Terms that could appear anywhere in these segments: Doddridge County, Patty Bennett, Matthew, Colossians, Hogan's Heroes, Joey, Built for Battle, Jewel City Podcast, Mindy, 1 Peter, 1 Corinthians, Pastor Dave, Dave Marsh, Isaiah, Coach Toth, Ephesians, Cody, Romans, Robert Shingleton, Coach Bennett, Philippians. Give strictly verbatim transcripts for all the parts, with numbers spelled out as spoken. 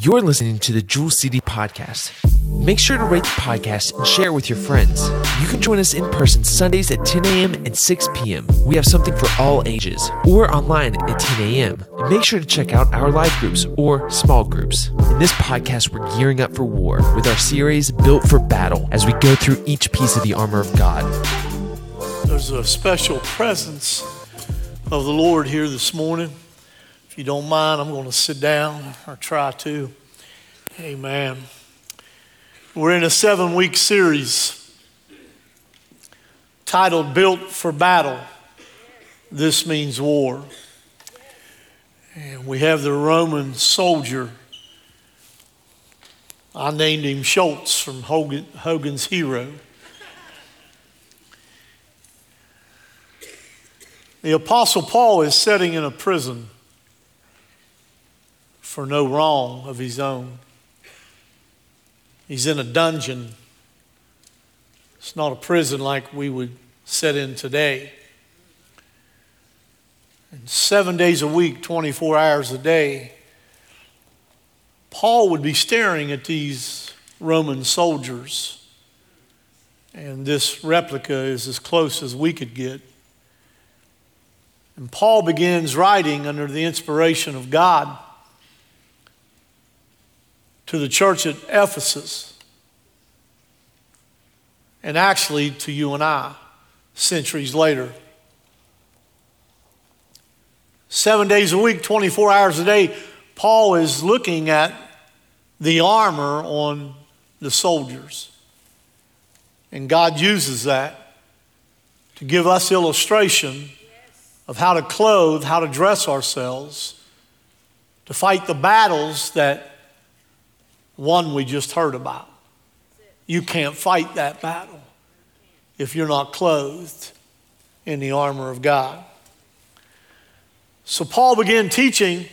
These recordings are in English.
You're listening to the Jewel City Podcast. Make sure to rate the podcast and share with your friends. You can join us in person Sundays at ten a.m. and six p.m. We have something for all ages, or online at ten a.m. And make sure to check out our live groups or small groups. In this podcast, we're gearing up for war with our series Built for Battle as we go through each piece of the armor of God. There's a special presence of the Lord here this morning. If you don't mind, I'm going to sit down or try to. Amen. We're in a seven-week series titled Built for Battle. This means war. And we have the Roman soldier. I named him Schultz from Hogan, Hogan's Hero. The Apostle Paul is sitting in a prison for no wrong of his own. He's in a dungeon. It's not a prison like we would sit in today. And seven days a week, twenty-four hours a day, Paul would be staring at these Roman soldiers. And this replica is as close as we could get. And Paul begins writing under the inspiration of God to the church at Ephesus, and actually to you and I centuries later. Seven days a week, twenty-four hours a day, Paul is looking at the armor on the soldiers. And God uses that to give us illustration of how to clothe, how to dress ourselves, to fight the battles that one we just heard about. You can't fight that battle if you're not clothed in the armor of God. So Paul began teaching,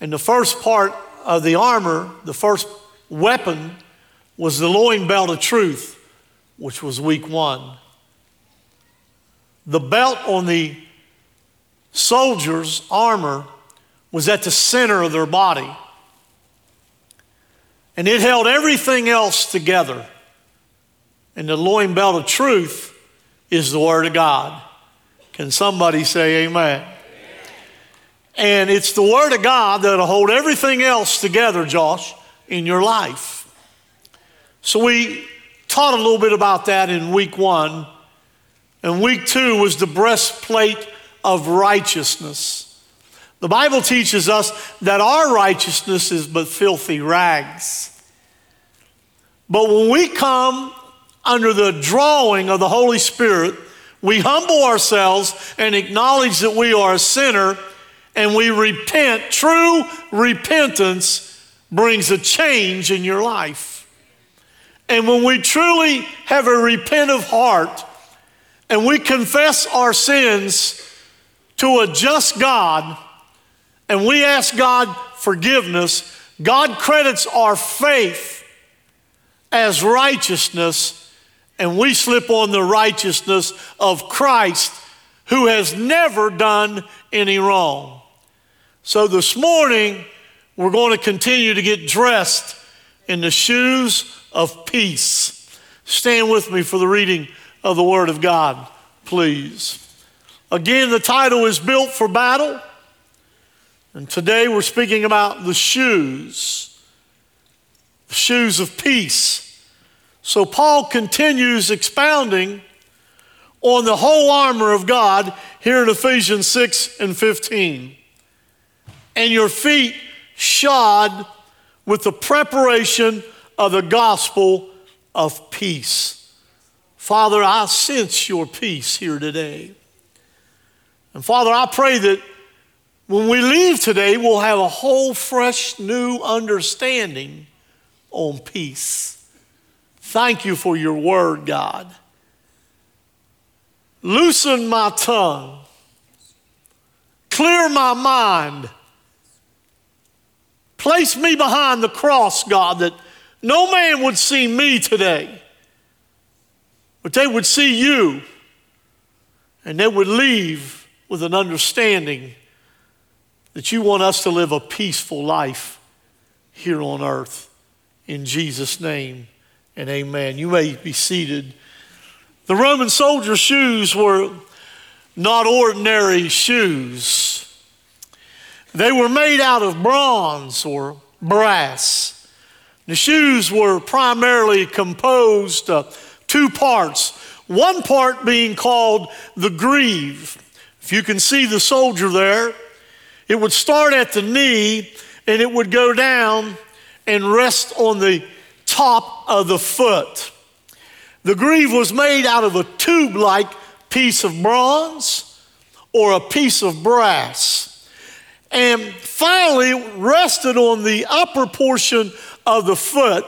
and the first part of the armor, the first weapon, was the loin belt of truth, which was week one. The belt on the soldier's armor was at the center of their body. And it held everything else together. And the loin belt of truth is the Word of God. Can somebody say amen? Amen. And it's the Word of God that'll hold everything else together, Josh, in your life. So we taught a little bit about that in week one. And week two was the breastplate of righteousness. The Bible teaches us that our righteousness is but filthy rags. But when we come under the drawing of the Holy Spirit, we humble ourselves and acknowledge that we are a sinner, and we repent. True repentance brings a change in your life. And when we truly have a repentant heart and we confess our sins to a just God, and we ask God forgiveness, God credits our faith as righteousness, and we slip on the righteousness of Christ, who has never done any wrong. So this morning, we're going to continue to get dressed in the shoes of peace. Stand with me for the reading of the Word of God, please. Again, the title is Built for Battle. And today we're speaking about the shoes, the shoes of peace. So Paul continues expounding on the whole armor of God here in Ephesians six and fifteen. And your feet shod with the preparation of the gospel of peace. Father, I sense your peace here today. And Father, I pray that when we leave today, we'll have a whole fresh new understanding on peace. Thank you for your word, God. Loosen my tongue. Clear my mind. Place me behind the cross, God, that no man would see me today, but they would see you, and they would leave with an understanding that you want us to live a peaceful life here on earth. In Jesus' name, and amen. You may be seated. The Roman soldiers' shoes were not ordinary shoes. They were made out of bronze or brass. The shoes were primarily composed of two parts, one part being called the greave. If you can see the soldier there, it would start at the knee and it would go down and rest on the top of the foot. The greave was made out of a tube-like piece of bronze or a piece of brass, and finally rested on the upper portion of the foot,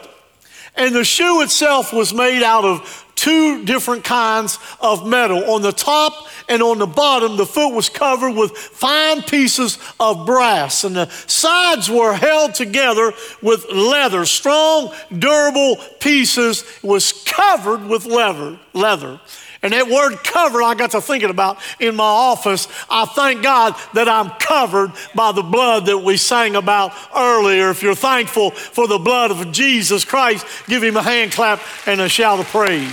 and the shoe itself was made out of two different kinds of metal. On the top and on the bottom, the foot was covered with fine pieces of brass, and the sides were held together with leather. Strong, durable pieces was covered with leather. leather. And that word covered, I got to thinking about in my office. I thank God that I'm covered by the blood that we sang about earlier. If you're thankful for the blood of Jesus Christ, give him a hand clap and a shout of praise.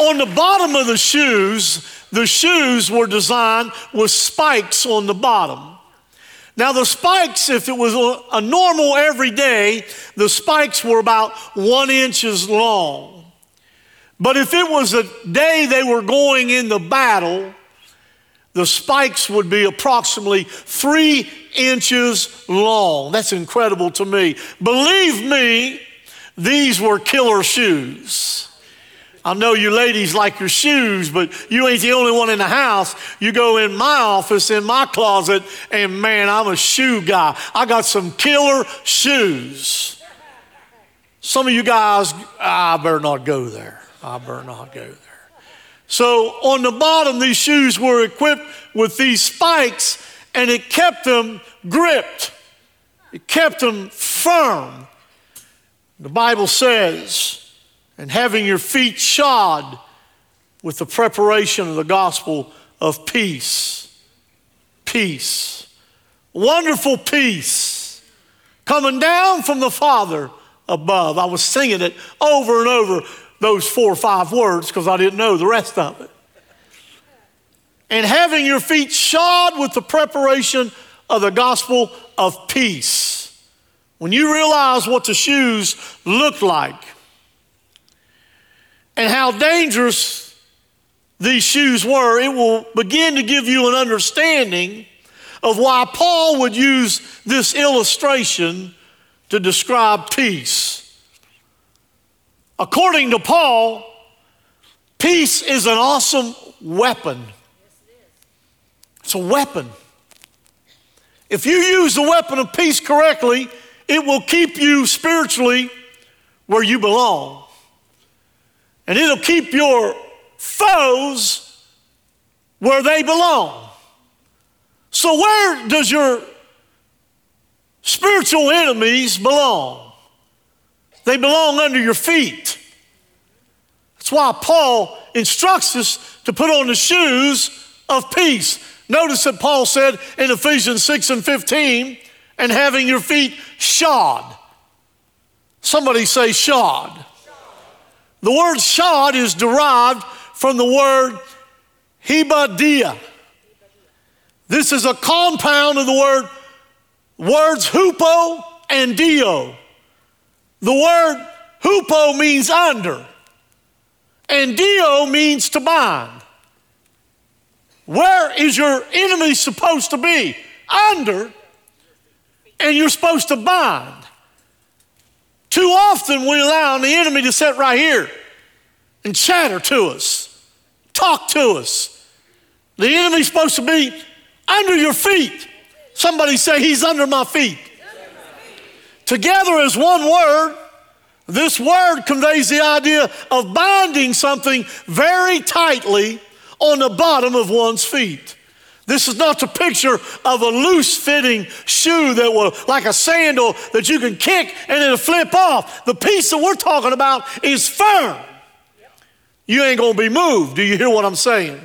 On the bottom of the shoes, the shoes were designed with spikes on the bottom. Now the spikes, if it was a normal everyday, the spikes were about one inch long. But if it was a day they were going into battle, the spikes would be approximately three inches long. That's incredible to me. Believe me, these were killer shoes. I know you ladies like your shoes, but you ain't the only one in the house. You go in my office, in my closet, and man, I'm a shoe guy. I got some killer shoes. Some of you guys, I better not go there. I better not go there. So on the bottom, these shoes were equipped with these spikes, and it kept them gripped. It kept them firm. The Bible says, and having your feet shod with the preparation of the gospel of peace. Peace. Wonderful peace coming down from the Father above. I was singing it over and over, those four or five words, because I didn't know the rest of it. And having your feet shod with the preparation of the gospel of peace. When you realize what the shoes look like and how dangerous these shoes were, it will begin to give you an understanding of why Paul would use this illustration to describe peace. According to Paul, peace is an awesome weapon. It's a weapon. If you use the weapon of peace correctly, it will keep you spiritually where you belong. And it'll keep your foes where they belong. So where does your spiritual enemies belong? They belong under your feet. That's why Paul instructs us to put on the shoes of peace. Notice that Paul said in Ephesians six and fifteen, and having your feet shod. Somebody say shod. Shod. The word shod is derived from the word hibadia. This is a compound of the word words hupo and dio. The word hupo means under, and dio means to bind. Where is your enemy supposed to be? Under, and you're supposed to bind. Too often we allow the enemy to sit right here and chatter to us, talk to us. The enemy's supposed to be under your feet. Somebody say, he's under my feet. Together as one word, this word conveys the idea of binding something very tightly on the bottom of one's feet. This is not the picture of a loose-fitting shoe that will, like a sandal that you can kick and it'll flip off. The piece that we're talking about is firm. You ain't gonna be moved. Do you hear what I'm saying?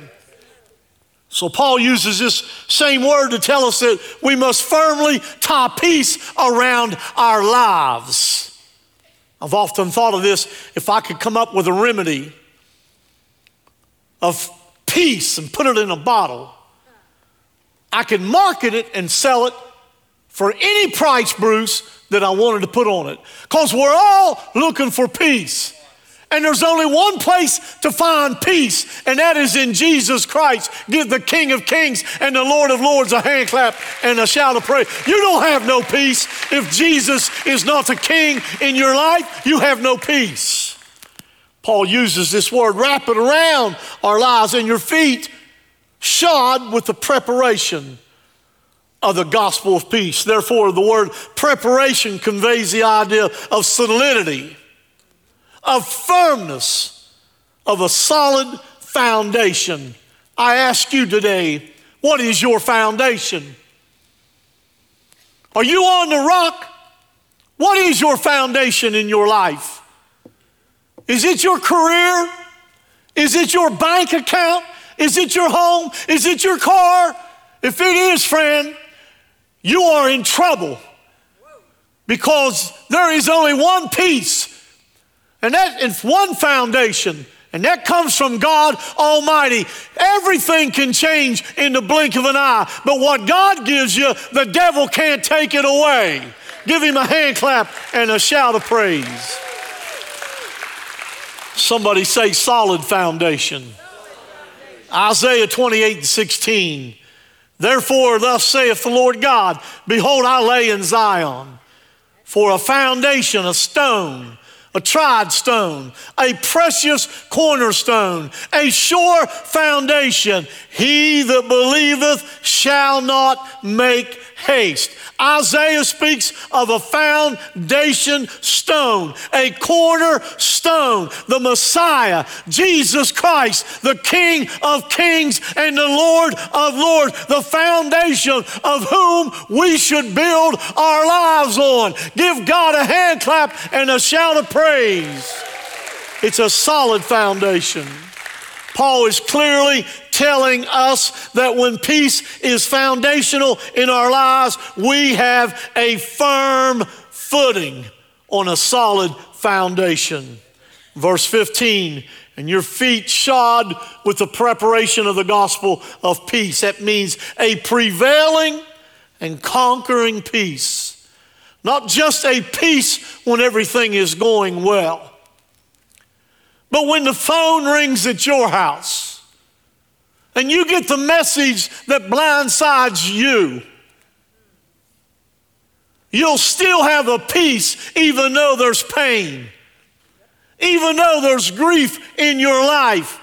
So Paul uses this same word to tell us that we must firmly tie peace around our lives. I've often thought of this, if I could come up with a remedy of peace and put it in a bottle, I could market it and sell it for any price, Bruce, that I wanted to put on it. Because we're all looking for peace. And there's only one place to find peace, and that is in Jesus Christ. Give the King of Kings and the Lord of Lords a hand clap and a shout of praise. You don't have no peace. If Jesus is not the King in your life, you have no peace. Paul uses this word, wrap it around our lives and your feet, shod with the preparation of the gospel of peace. Therefore, the word preparation conveys the idea of solidity, of firmness, of a solid foundation. I ask you today, what is your foundation? Are you on the rock? What is your foundation in your life? Is it your career? Is it your bank account? Is it your home? Is it your car? If it is, friend, you are in trouble, because there is only one peace, and that is one foundation, and that comes from God Almighty. Everything can change in the blink of an eye, but what God gives you, the devil can't take it away. Give him a hand clap and a shout of praise. Somebody say solid foundation. Isaiah twenty-eight and sixteen, therefore thus saith the Lord God, behold, I lay in Zion for a foundation, a stone, a tried stone, a precious cornerstone, a sure foundation. He that believeth shall not make haste. Isaiah speaks of a foundation stone, a cornerstone, the Messiah, Jesus Christ, the King of Kings and the Lord of Lords, the foundation of whom we should build our lives on. Give God a hand clap and a shout of praise. It's a solid foundation. Paul is clearly telling us that when peace is foundational in our lives, we have a firm footing on a solid foundation. Verse fifteen, and your feet shod with the preparation of the gospel of peace. That means a prevailing and conquering peace. Not just a peace when everything is going well, but when the phone rings at your house and you get the message that blindsides you, you'll still have a peace even though there's pain, even though there's grief in your life.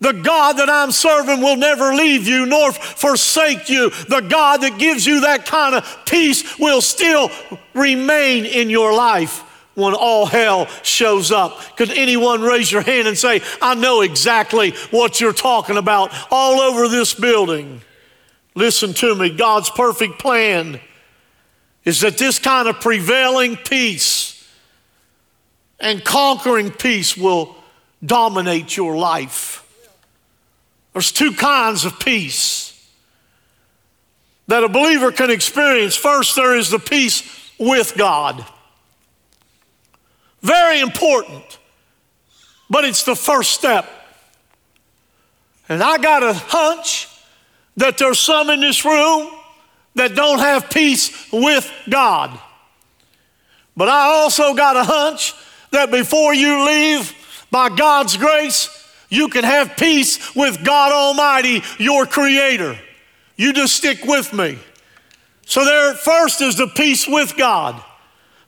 The God that I'm serving will never leave you nor forsake you. The God that gives you that kind of peace will still remain in your life when all hell shows up. Could anyone raise your hand and say, I know exactly what you're talking about, all over this building? Listen to me, God's perfect plan is that this kind of prevailing peace and conquering peace will dominate your life. There's two kinds of peace that a believer can experience. First, there is the peace with God. Very important, but it's the first step. And I got a hunch that there's some in this room that don't have peace with God. But I also got a hunch that before you leave, by God's grace, you can have peace with God Almighty, your Creator. You just stick with me. So there first is the peace with God.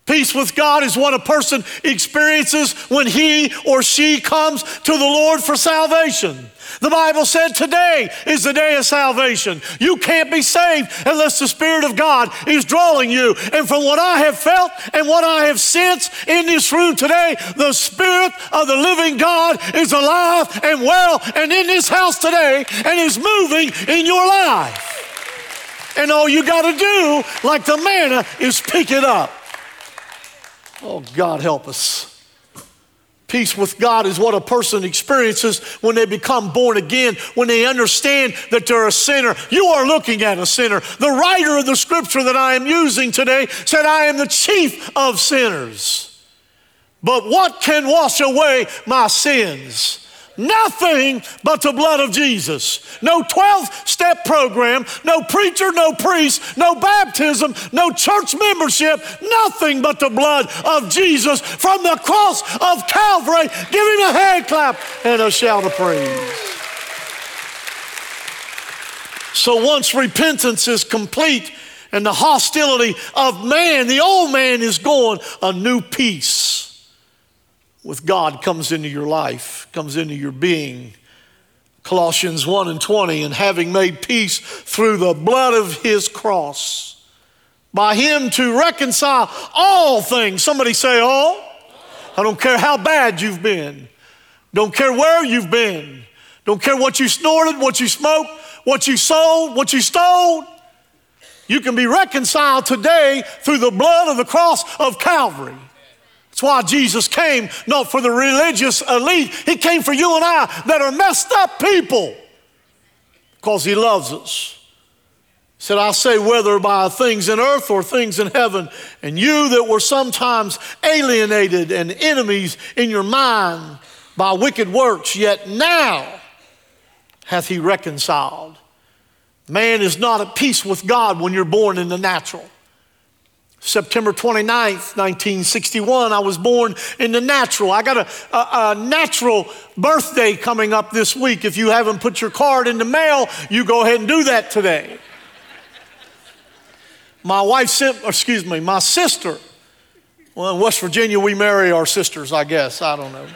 Peace with God is what a person experiences when he or she comes to the Lord for salvation. The Bible said today is the day of salvation. You can't be saved unless the Spirit of God is drawing you. And from what I have felt and what I have sensed in this room today, the Spirit of the living God is alive and well and in this house today and is moving in your life. And all you got to do, like the manna, is pick it up. Oh, God help us. peace with God is what a person experiences when they become born again, when they understand that they're a sinner. You are looking at a sinner. The writer of the scripture that I am using today said, I am the chief of sinners. But what can wash away my sins? Nothing but the blood of Jesus. No twelve-step program, no preacher, no priest, no baptism, no church membership, nothing but the blood of Jesus from the cross of Calvary. Give him a hand clap and a shout of praise. So once repentance is complete and the hostility of man, the old man is gone, a new peace with God comes into your life, comes into your being. Colossians one and twenty, and having made peace through the blood of his cross, by him to reconcile all things. Somebody say all. I don't care how bad you've been. Don't care where you've been. Don't care what you snorted, what you smoked, what you sold, what you stole. You can be reconciled today through the blood of the cross of Calvary. That's why Jesus came, not for the religious elite. He came for you and I that are messed up people, because he loves us. He said, I say whether by things in earth or things in heaven, and you that were sometimes alienated and enemies in your mind by wicked works, yet now hath he reconciled. Man is not at peace with God when you're born in the natural. September twenty-ninth, nineteen sixty-one, I was born in the natural. I got a, a, a natural birthday coming up this week. If you haven't put your card in the mail, you go ahead and do that today. My wife sent, excuse me, my sister. Well, in West Virginia, we marry our sisters, I guess. I don't know.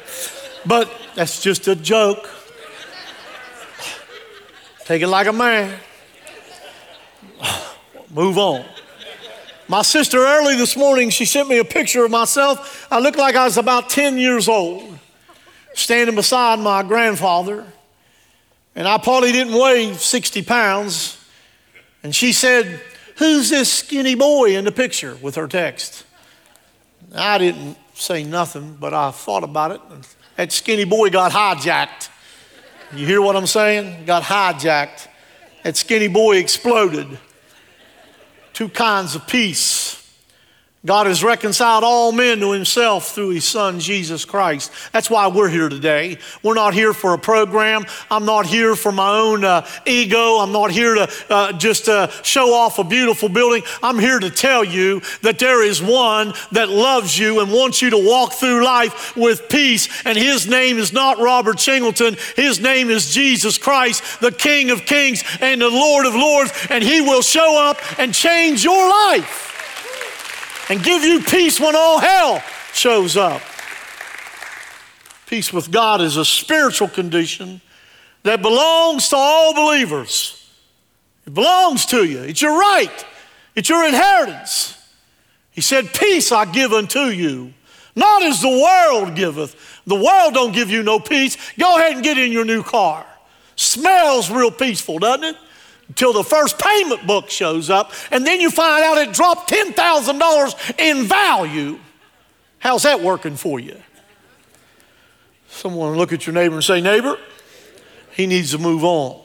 But that's just a joke. Take it like a man. Move on. My sister early this morning, she sent me a picture of myself. I looked like I was about ten years old, standing beside my grandfather. And I probably didn't weigh sixty pounds. And she said, who's this skinny boy in the picture, with her text? I didn't say nothing, but I thought about it. That skinny boy got hijacked. You hear what I'm saying? Got hijacked. That skinny boy exploded. Two kinds of peace. God has reconciled all men to himself through his son, Jesus Christ. That's why we're here today. We're not here for a program. I'm not here for my own uh, ego. I'm not here to uh, just uh, show off a beautiful building. I'm here to tell you that there is one that loves you and wants you to walk through life with peace. And his name is not Robert Shingleton. His name is Jesus Christ, the King of Kings and the Lord of Lords. And he will show up and change your life and give you peace when all hell shows up. Peace with God is a spiritual condition that belongs to all believers. It belongs to you. It's your right. It's your inheritance. He said, peace I give unto you, not as the world giveth. The world don't give you no peace. Go ahead and get in your new car. Smells real peaceful, doesn't it? Until the first payment book shows up, and then you find out it dropped ten thousand dollars in value. How's that working for you? Someone look at your neighbor and say, neighbor, he needs to move on.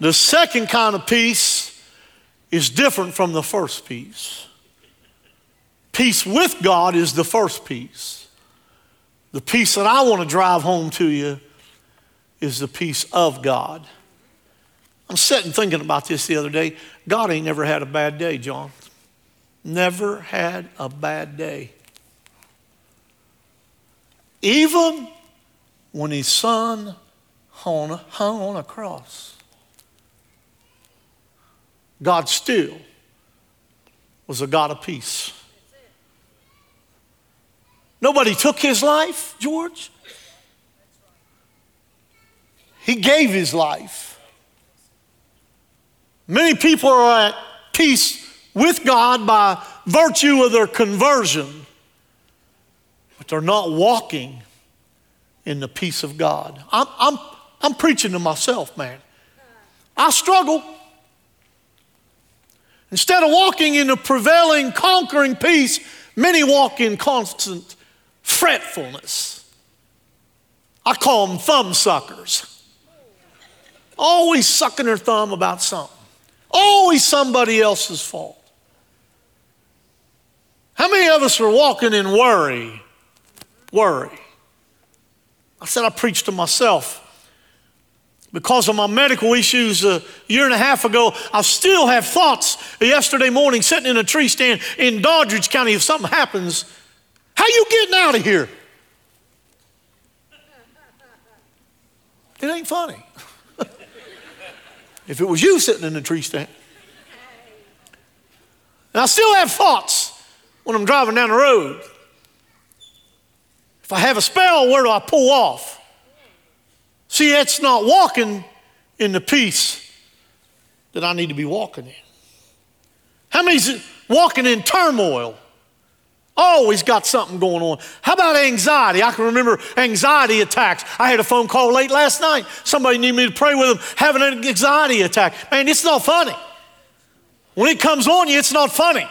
The second kind of peace is different from the first peace. Peace with God is the first peace. The peace that I want to drive home to you is the peace of God. I'm sitting thinking about this the other day. God ain't never had a bad day, John. Never had a bad day. Even when his son hung on a cross, God still was a God of peace. Nobody took his life, George. He gave his life. Many people are at peace with God by virtue of their conversion, but they're not walking in the peace of God. I'm, I'm, I'm preaching to myself, man. I struggle. Instead of walking in the prevailing, conquering peace, many walk in constant fretfulness. I call them thumb suckers. Always sucking their thumb about something. Always somebody else's fault. How many of us are walking in worry? Worry. I said I preached to myself. Because of my medical issues a year and a half ago, I still have thoughts yesterday morning sitting in a tree stand in Doddridge County. If something happens, how you getting out of here? It ain't funny. If it was you sitting in the tree stand. And I still have thoughts when I'm driving down the road. If I have a spell, where do I pull off? See, that's not walking in the peace that I need to be walking in. How many's walking in turmoil? Always got something going on. How about anxiety? I can remember anxiety attacks. I had a phone call late last night. Somebody needed me to pray with them, having an anxiety attack. Man, it's not funny. When it comes on you, it's not funny.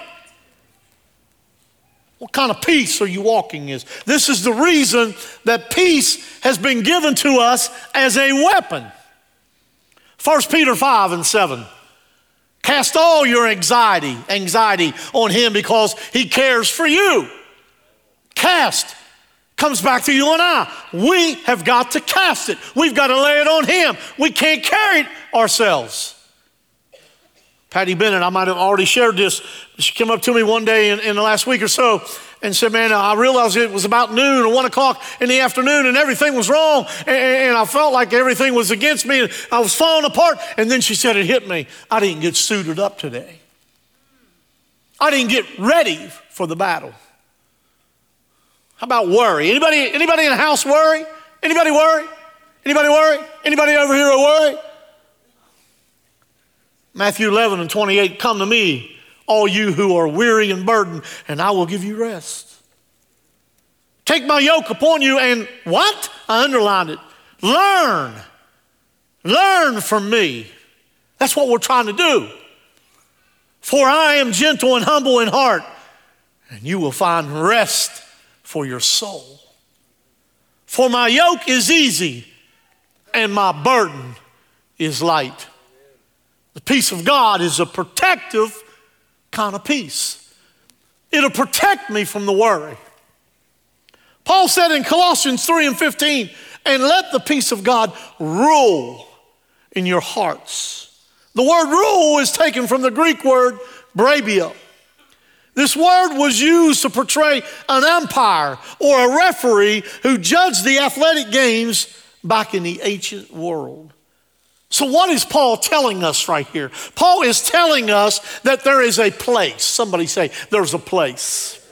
What kind of peace are you walking in? This is the reason that peace has been given to us as a weapon. First Peter five and seven. Cast all your anxiety, anxiety on him because he cares for you. Cast comes back to you and I. We have got to cast it. We've got to lay it on him. We can't carry it ourselves. Patty Bennett, I might have already shared this. She came up to me one day in, in the last week or so and said, man, I realized it was about noon or one o'clock in the afternoon and everything was wrong and, and I felt like everything was against me and I was falling apart. And then she said, it hit me. I didn't get suited up today. I didn't get ready for the battle. How about worry? Anybody, anybody in the house worry? Anybody worry? Anybody worry? Anybody over here worry? Matthew eleven and twenty-eight, come to me, all you who are weary and burdened, and I will give you rest. Take my yoke upon you and what? I underlined it. Learn. Learn from me. That's what we're trying to do. For I am gentle and humble in heart, and you will find rest for your soul. For my yoke is easy, and my burden is light. The peace of God is a protective kind of peace. It'll protect me from the worry. Paul said in Colossians three and fifteen, and let the peace of God rule in your hearts. The word rule is taken from the Greek word brabio. This word was used to portray an umpire or a referee who judged the athletic games back in the ancient world. So what is Paul telling us right here? Paul is telling us that there is a place. Somebody say, there's a place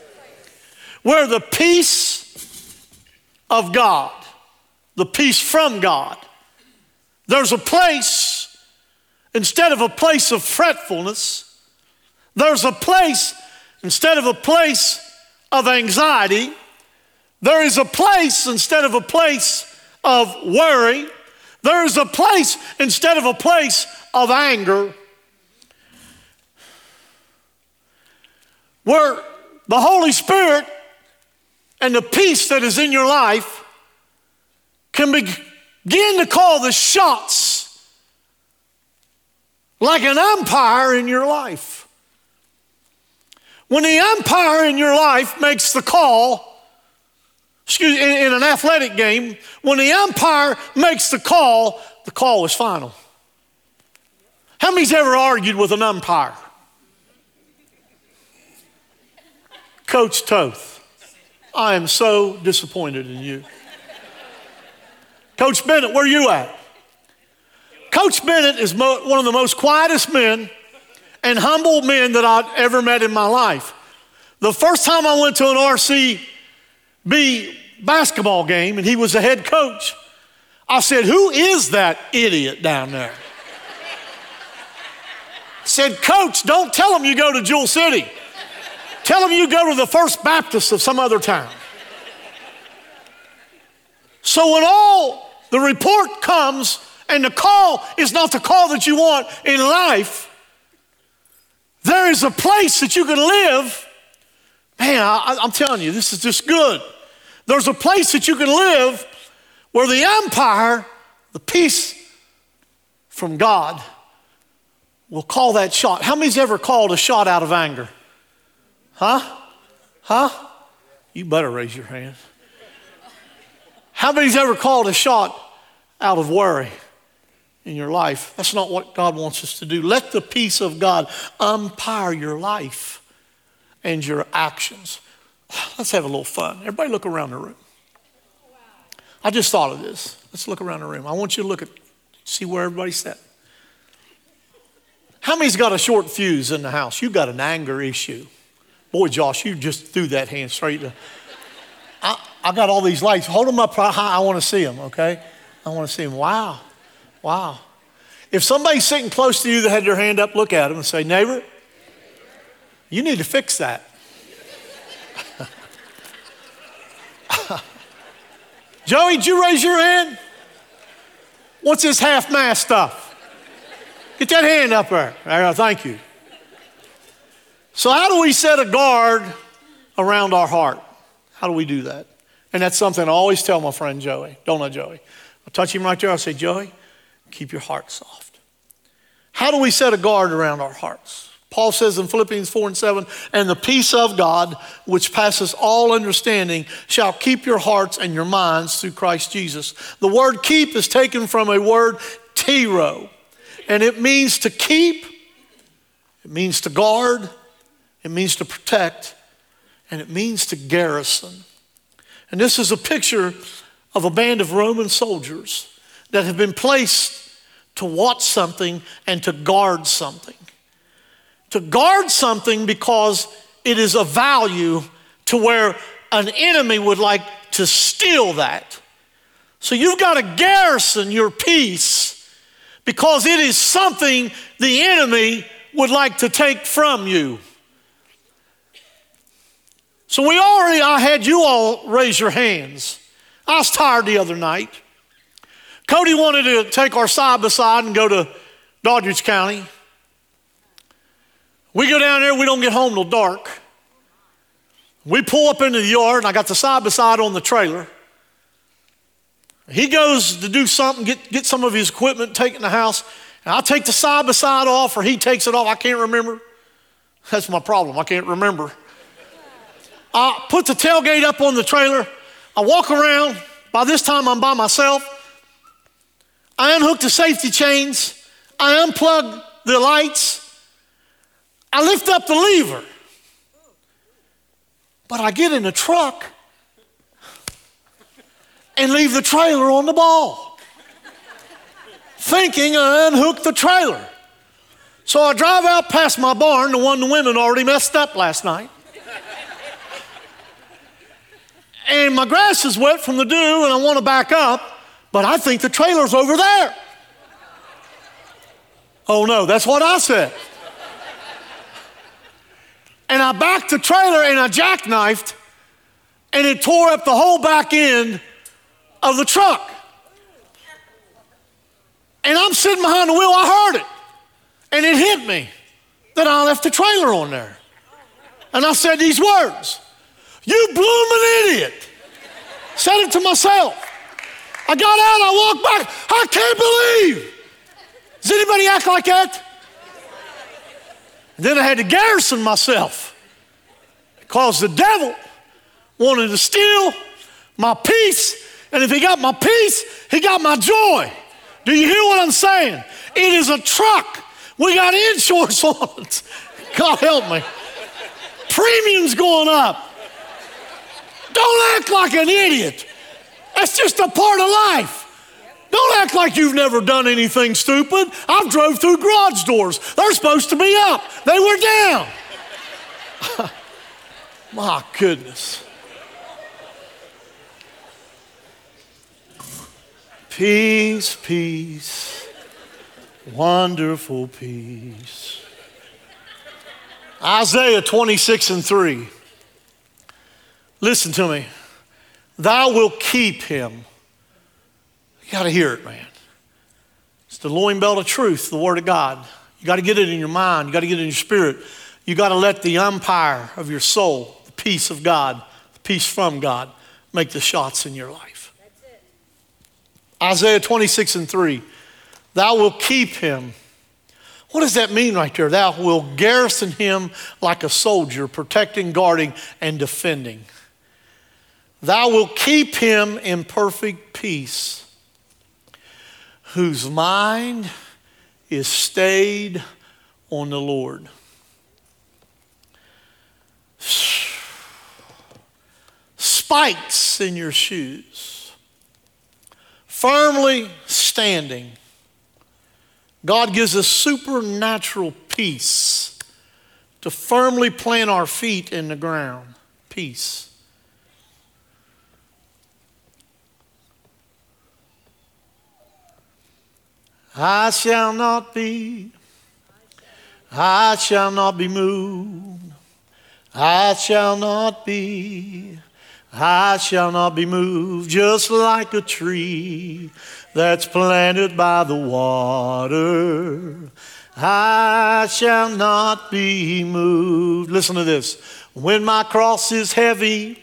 where the peace of God, the peace from God, there's a place, instead of a place of fretfulness, there's a place, instead of a place of anxiety, there is a place, instead of a place of worry, there is a place instead of a place of anger where the Holy Spirit and the peace that is in your life can begin to call the shots like an umpire in your life. When the umpire in your life makes the call, Excuse in, in an athletic game, when the umpire makes the call, the call is final. How many's ever argued with an umpire? Coach Toth, I am so disappointed in you. Coach Bennett, where you at? Coach Bennett is mo- one of the most quietest men and humble men that I've ever met in my life. The first time I went to an R C B basketball game, and he was the head coach. I said, who is that idiot down there? I said, coach, don't tell him you go to Jewel City. Tell him you go to the First Baptist of some other town. So when all the report comes and the call is not the call that you want in life, there is a place that you can live. Man, I, I'm telling you, this is just good. There's a place that you can live where the umpire, the peace from God, will call that shot. How many's ever called a shot out of anger? Huh? Huh? You better raise your hand. How many's ever called a shot out of worry in your life? That's not what God wants us to do. Let the peace of God umpire your life and your actions. Let's have a little fun. Everybody look around the room. I just thought of this. Let's look around the room. I want you to look at, see where everybody's sat. How many's got a short fuse in the house? You've got an anger issue. Boy, Josh, you just threw that hand straight. To, I, I got all these lights. Hold them up high. I want to see them, okay? I want to see them. Wow. Wow. If somebody's sitting close to you that had their hand up, look at them and say, neighbor, you need to fix that. Joey, did you raise your hand? What's this half-mast stuff? Get that hand up there. Right, thank you. So how do we set a guard around our heart? How do we do that? And that's something I always tell my friend Joey. Don't I, Joey? I'll touch him right there. I'll say, Joey, keep your heart soft. How do we set a guard around our hearts? Paul says in Philippians four and seven, and the peace of God, which passes all understanding, shall keep your hearts and your minds through Christ Jesus. The word keep is taken from a word tiro, and it means to keep, it means to guard, it means to protect, and it means to garrison. And this is a picture of a band of Roman soldiers that have been placed to watch something and to guard something. To guard something because it is of value to where an enemy would like to steal that. So you've got to garrison your peace because it is something the enemy would like to take from you. So we already, I had you all raise your hands. I was tired the other night. Cody wanted to take our side by side and go to Doddridge County. We go down there, we don't get home till dark. We pull up into the yard, and I got the side-by-side on the trailer. He goes to do something, get, get some of his equipment, take it in the house, and I take the side-by-side off, or he takes it off, I can't remember. That's my problem, I can't remember. I put the tailgate up on the trailer, I walk around, by this time I'm by myself, I unhook the safety chains, I unplug the lights, I lift up the lever, but I get in the truck and leave the trailer on the ball, thinking I unhooked the trailer. So I drive out past my barn, the one the women already messed up last night, and my grass is wet from the dew and I want to back up, but I think the trailer's over there. Oh no, that's what I said. And I backed the trailer and I jackknifed and it tore up the whole back end of the truck. And I'm sitting behind the wheel, I heard it. And it hit me that I left the trailer on there. And I said these words, you blooming idiot. Said it to myself. I got out, I walked back, I can't believe. Does anybody act like that? And then I had to garrison myself because the devil wanted to steal my peace. And if he got my peace, he got my joy. Do you hear what I'm saying? It is a truck. We got insurance on it. God help me. Premium's going up. Don't act like an idiot. That's just a part of life. Don't act like you've never done anything stupid. I've drove through garage doors. They're supposed to be up. They were down. My goodness. Peace, peace, wonderful peace. Isaiah twenty-six and three. Listen to me. Thou wilt keep him. You gotta hear it, man. It's the loin belt of truth, the word of God. You gotta get it in your mind. You gotta get it in your spirit. You gotta let the umpire of your soul, the peace of God, the peace from God, make the shots in your life. That's it. Isaiah twenty-six and three, thou wilt keep him. What does that mean right there? Thou wilt garrison him like a soldier, protecting, guarding, and defending. Thou wilt keep him in perfect peace, whose mind is stayed on the Lord. Spikes in your shoes, firmly standing. God gives us supernatural peace to firmly plant our feet in the ground. Peace. I shall not be, I shall not be moved. I shall not be, I shall not be moved. Just like a tree that's planted by the water, I shall not be moved. Listen to this. When my cross is heavy,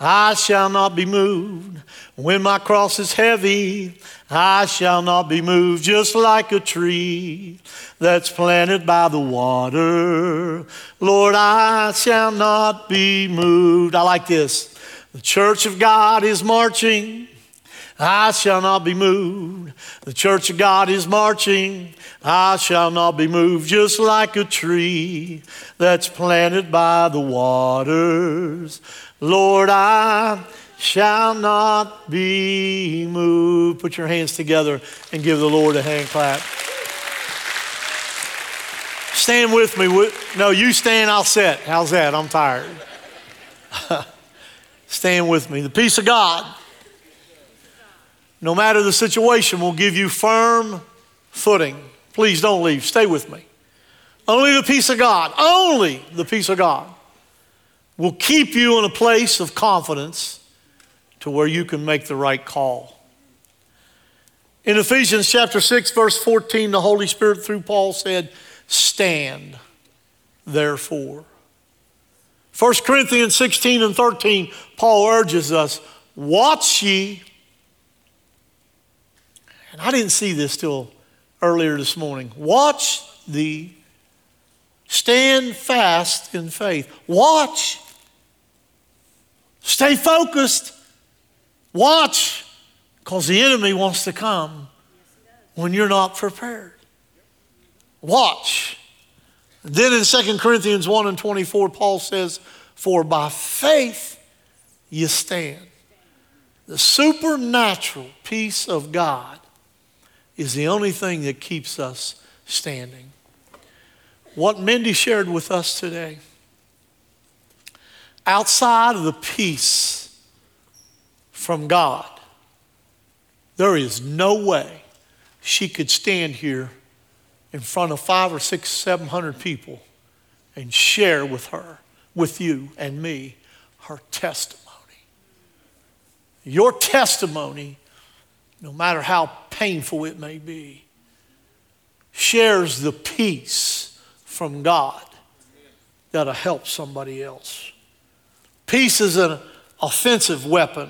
I shall not be moved. When my cross is heavy, I shall not be moved. Just like a tree that's planted by the water, Lord, I shall not be moved. I like this. The church of God is marching. I shall not be moved. The church of God is marching. I shall not be moved. Just like a tree that's planted by the waters, Lord, I shall not be moved. Put your hands together and give the Lord a hand clap. Stand with me. No, you stand, I'll sit. How's that? I'm tired. Stand with me. The peace of God, no matter the situation, will give you firm footing. Please don't leave. Stay with me. Only the peace of God, only the peace of God will keep you in a place of confidence to where you can make the right call. In Ephesians chapter six, verse fourteen, the Holy Spirit through Paul said, stand, therefore. First Corinthians sixteen and thirteen, Paul urges us, watch ye. And I didn't see this till earlier this morning. Watch thee, stand fast in faith. Watch. Stay focused. Watch, because the enemy wants to come when you're not prepared. Watch. Then in Second Corinthians one and twenty-four, Paul says, for by faith you stand. The supernatural peace of God is the only thing that keeps us standing. What Mindy shared with us today, outside of the peace from God, there is no way she could stand here in front of five or six, seven hundred people and share with her, with you and me, her testimony. Your testimony, no matter how painful it may be, shares the peace from God that'll help somebody else. Peace is an offensive weapon.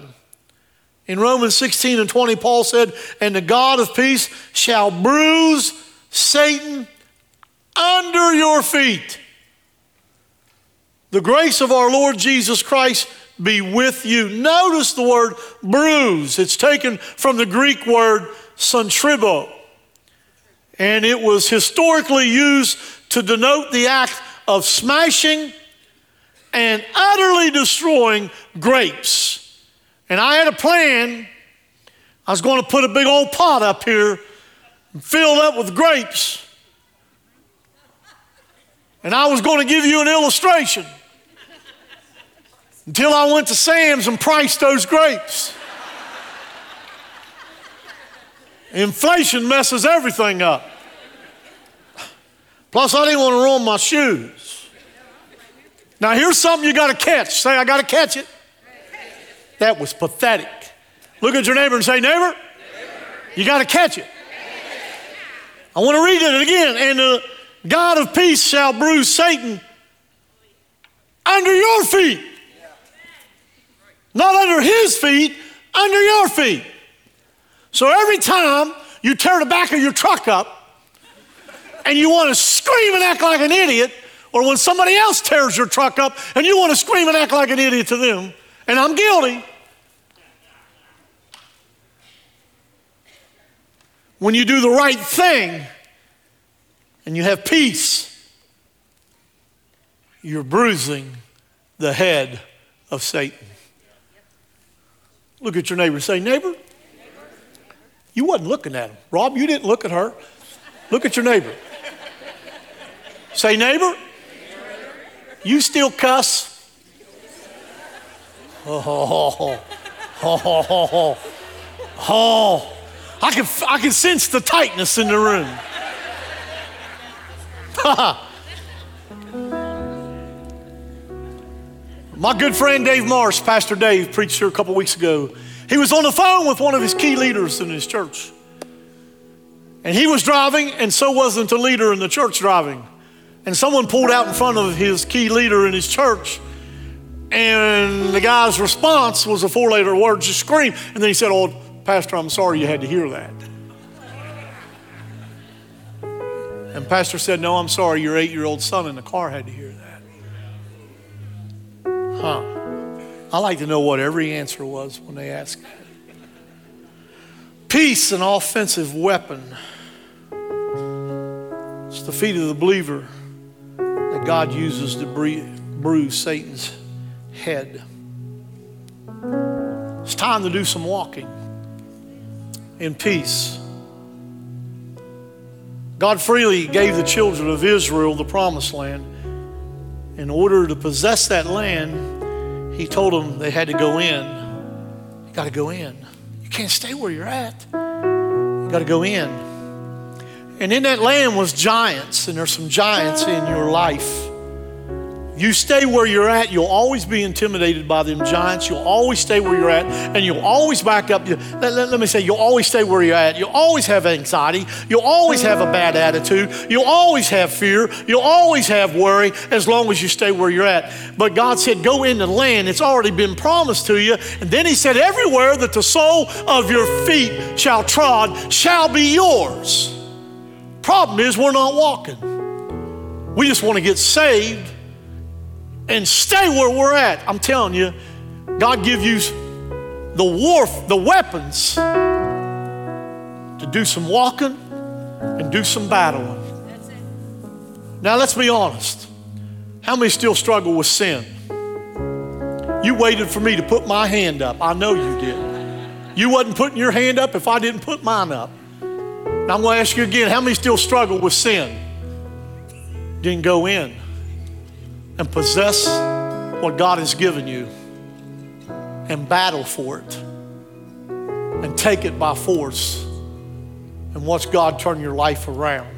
In Romans sixteen and twenty, Paul said, and the God of peace shall bruise Satan under your feet. The grace of our Lord Jesus Christ be with you. Notice the word bruise. It's taken from the Greek word centribo. And it was historically used to denote the act of smashing and utterly destroying grapes. And I had a plan. I was going to put a big old pot up here and fill it up with grapes. And I was going to give you an illustration until I went to Sam's and priced those grapes. Inflation messes everything up. Plus, I didn't want to ruin my shoes. Now, here's something you got to catch. Say, I got to catch it. That was pathetic. Look at your neighbor and say, neighbor, neighbor. You got to catch it. Neighbor. I want to read it again. And the God of peace shall bruise Satan under your feet. Not under his feet, under your feet. So every time you tear the back of your truck up and you want to scream and act like an idiot, or when somebody else tears your truck up and you want to scream and act like an idiot to them, and I'm guilty. When you do the right thing and you have peace, you're bruising the head of Satan. Look at your neighbor. Say, neighbor, you wasn't looking at him. Rob, you didn't look at her. Look at your neighbor. Say, neighbor, you still cuss? Oh, oh, oh, oh, oh. I can, I can sense the tightness in the room. My good friend Dave Marsh, Pastor Dave, preached here a couple weeks ago. He was on the phone with one of his key leaders in his church. And he was driving, and so wasn't the leader in the church driving. And someone pulled out in front of his key leader in his church, and the guy's response was a four-letter word, just scream. And then he said, oh, Pastor, I'm sorry you had to hear that. And Pastor said, no, I'm sorry, your eight-year-old son in the car had to hear that. Huh. I like to know what every answer was when they asked. Peace, an offensive weapon. It's the feet of the believer that God uses to bruise Satan's head. It's time to do some walking in peace. God freely gave the children of Israel the promised land. In order to possess that land, he told them they had to go in. You got to go in. You can't stay where you're at. You got to go in. And in that land was giants, and there's some giants in your life. You stay where you're at, you'll always be intimidated by them giants. You'll always stay where you're at, and you'll always back up. You, let, let, let me say, you'll always stay where you're at. You'll always have anxiety. You'll always have a bad attitude. You'll always have fear. You'll always have worry as long as you stay where you're at. But God said, go in the land. It's already been promised to you. And then he said, everywhere that the sole of your feet shall trod shall be yours. Problem is, we're not walking. We just want to get saved and stay where we're at. I'm telling you, God give you the warf, the weapons to do some walking and do some battling. That's it. Now let's be honest. How many still struggle with sin? You waited for me to put my hand up. I know you did. You wasn't putting your hand up if I didn't put mine up. Now I'm gonna ask you again, how many still struggle with sin? Didn't go in and possess what God has given you and battle for it and take it by force and watch God turn your life around.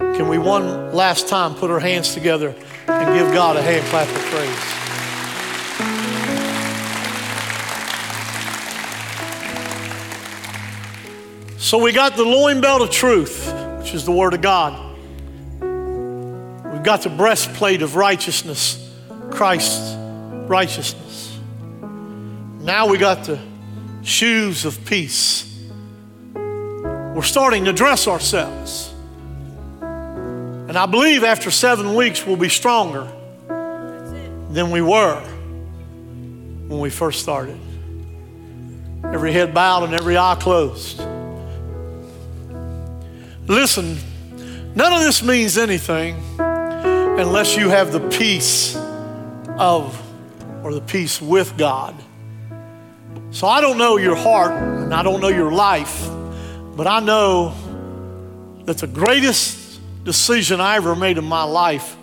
Can we one last time put our hands together and give God a hand clap of praise? So we got the loin belt of truth, which is the Word of God. Got the breastplate of righteousness, Christ's righteousness. Now we got the shoes of peace. We're starting to dress ourselves. And I believe after seven weeks we'll be stronger than we were when we first started. Every head bowed and every eye closed. Listen, none of this means anything unless you have the peace of, or the peace with God. So I don't know your heart, and I don't know your life, but I know that the greatest decision I ever made in my life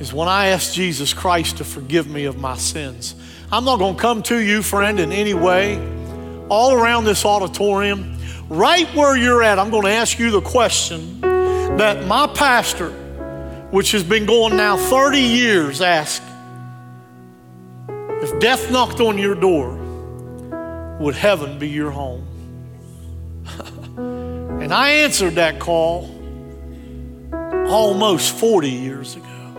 is when I asked Jesus Christ to forgive me of my sins. I'm not gonna come to you, friend, in any way, all around this auditorium, right where you're at, I'm gonna ask you the question that my pastor, which has been going now thirty years, ask, if death knocked on your door, would heaven be your home? And I answered that call almost forty years ago.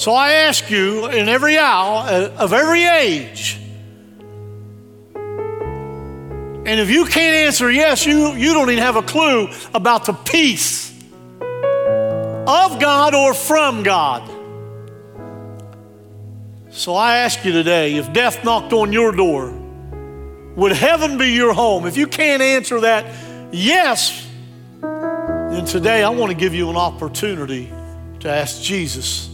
So I ask you in every hour of every age, and if you can't answer yes, you, you don't even have a clue about the peace of God or from God. So I ask you today, if death knocked on your door, would heaven be your home? If you can't answer that yes, then today I want to give you an opportunity to ask Jesus.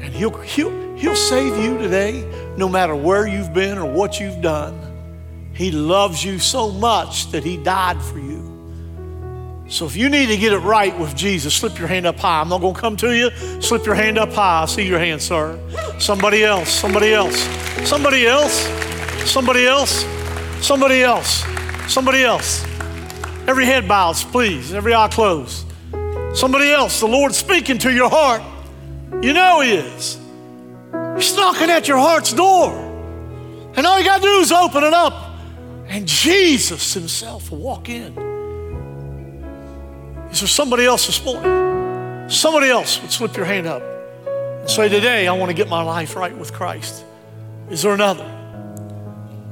And he'll, he'll, he'll save you today, no matter where you've been or what you've done. He loves you so much that he died for you. So if you need to get it right with Jesus, slip your hand up high. I'm not going to come to you. Slip your hand up high. I see your hand, sir. Somebody else, somebody else, somebody else, somebody else, somebody else, somebody else. Every head bows, please. Every eye closed. Somebody else, the Lord's speaking to your heart. You know he is. He's knocking at your heart's door. And all you got to do is open it up. And Jesus himself will walk in. Is there somebody else this morning? Somebody else would slip your hand up and say, today I want to get my life right with Christ. Is there another?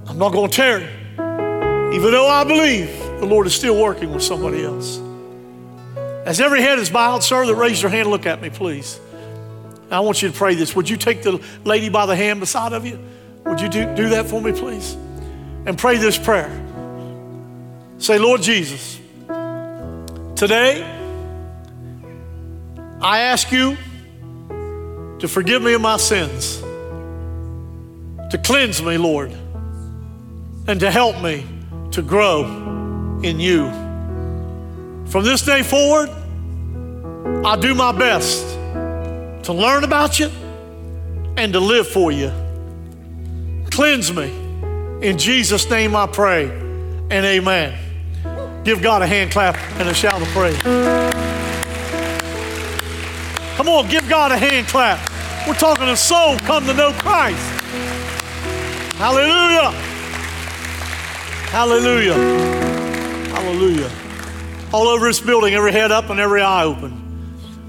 I'm not going to tarry. Even though I believe the Lord is still working with somebody else. As every head is bowed, sir, that raise your hand, look at me, please. I want you to pray this. Would you take the lady by the hand beside of you? Would you do, do that for me, please? And pray this prayer. Say, Lord Jesus, today I ask you to forgive me of my sins, to cleanse me, Lord, and to help me to grow in you. From this day forward, I'll do my best to learn about you and to live for you. Cleanse me. In Jesus' name I pray, and amen. Give God a hand clap and a shout of praise. Come on, give God a hand clap. We're talking a soul come to know Christ. Hallelujah. Hallelujah. Hallelujah. All over this building, every head up and every eye open.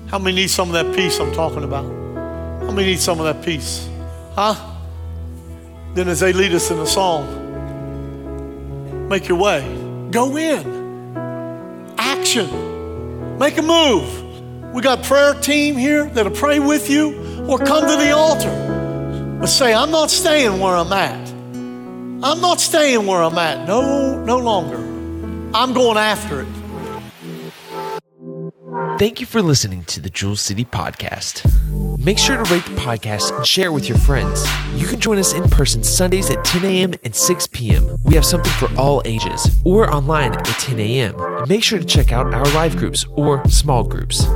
How many need some of that peace I'm talking about? How many need some of that peace? Huh? Then as they lead us in the song, make your way. Go in. Action. Make a move. We got a prayer team here that'll pray with you, or come to the altar. But say, I'm not staying where I'm at. I'm not staying where I'm at. No, no longer. I'm going after it. Thank you for listening to the Jewel City Podcast. Make sure to rate the podcast and share with your friends. You can join us in person Sundays at ten a.m. and six p.m. We have something for all ages, or online at ten a.m. Make sure to check out our live groups or small groups.